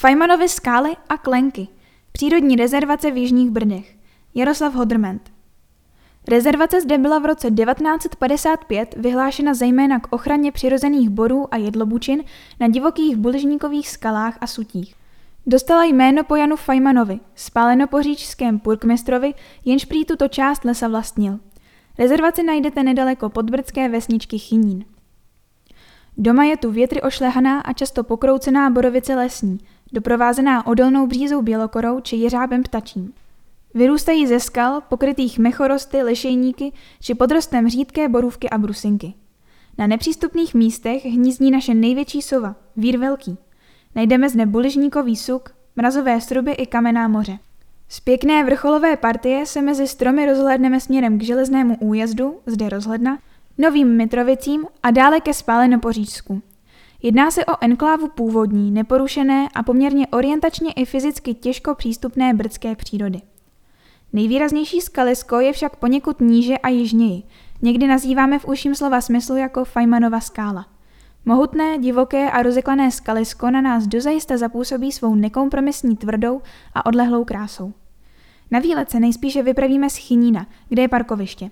Fajmanovy skály a klenky. Přírodní rezervace v Jižních Brdech. Jaroslav Hodrment. Rezervace zde byla v roce 1955 vyhlášena zejména k ochraně přirozených borů a jedlobučin na divokých buližníkových skalách a sutích. Dostala jméno po Janu Fajmanovi, spálenopoříčském burkmistrovi, jenž prý tuto část lesa vlastnil. Rezervaci najdete nedaleko podbrdské vesničky Chynín. Doma je tu větry ošlehaná a často pokroucená borovice lesní, doprovázená odolnou břízou bělokorou či jeřábem ptačím. Vyrůstají ze skal, pokrytých mechorosty, lišejníky či podrostem řídké borůvky a brusinky. Na nepřístupných místech hnízdí naše největší sova, vír velký. Najdeme zde buližníkový suk, mrazové sruby i kamenná moře. Z pěkné vrcholové partie se mezi stromy rozhlédneme směrem k Železnému újezdu, zde rozhledna, Novým Mitrovicím a dále ke Spálenopoříčsku. Jedná se o enklávu původní, neporušené a poměrně orientačně i fyzicky těžko přístupné brdské přírody. Nejvýraznější skalisko je však poněkud níže a jižněji, někdy nazýváme v užším slova smyslu jako Fajmanova skála. Mohutné, divoké a rozeklané skalisko na nás dozajista zapůsobí svou nekompromisní tvrdou a odlehlou krásou. Na výlet se nejspíše vypravíme z Chynína, kde je parkoviště.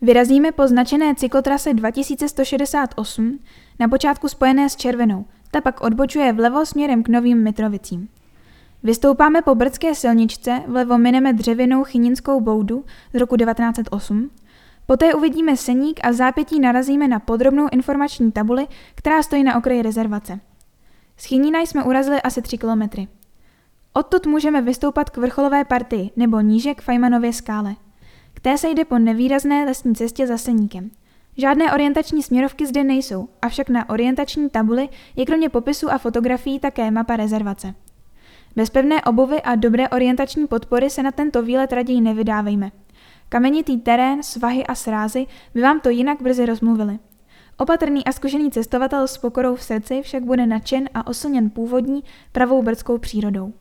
Vyrazíme po značené cyklotrase 2168, na počátku spojené s červenou, ta pak odbočuje vlevo směrem k Novým Mitrovicím. Vystoupáme po Brdské silničce, vlevo mineme dřevěnou Chynínskou boudu z roku 1908, poté uvidíme seník a v zápětí narazíme na podrobnou informační tabuli, která stojí na okraji rezervace. Z Chynína jsme urazili asi 3 kilometry. Odtud můžeme vystoupat k vrcholové partii nebo níže k Fajmanově skále. K té se jde po nevýrazné lesní cestě za seníkem. Žádné orientační směrovky zde nejsou, avšak na orientační tabuli je kromě popisu a fotografií také mapa rezervace. Bez pevné obuvy a dobré orientační podpory se na tento výlet raději nevydávejme. Kamenitý terén, svahy a srázy by vám to jinak brzy rozmluvili. Opatrný a zkušený cestovatel s pokorou v srdci však bude nadšen a oslněn původní pravou brdskou přírodou.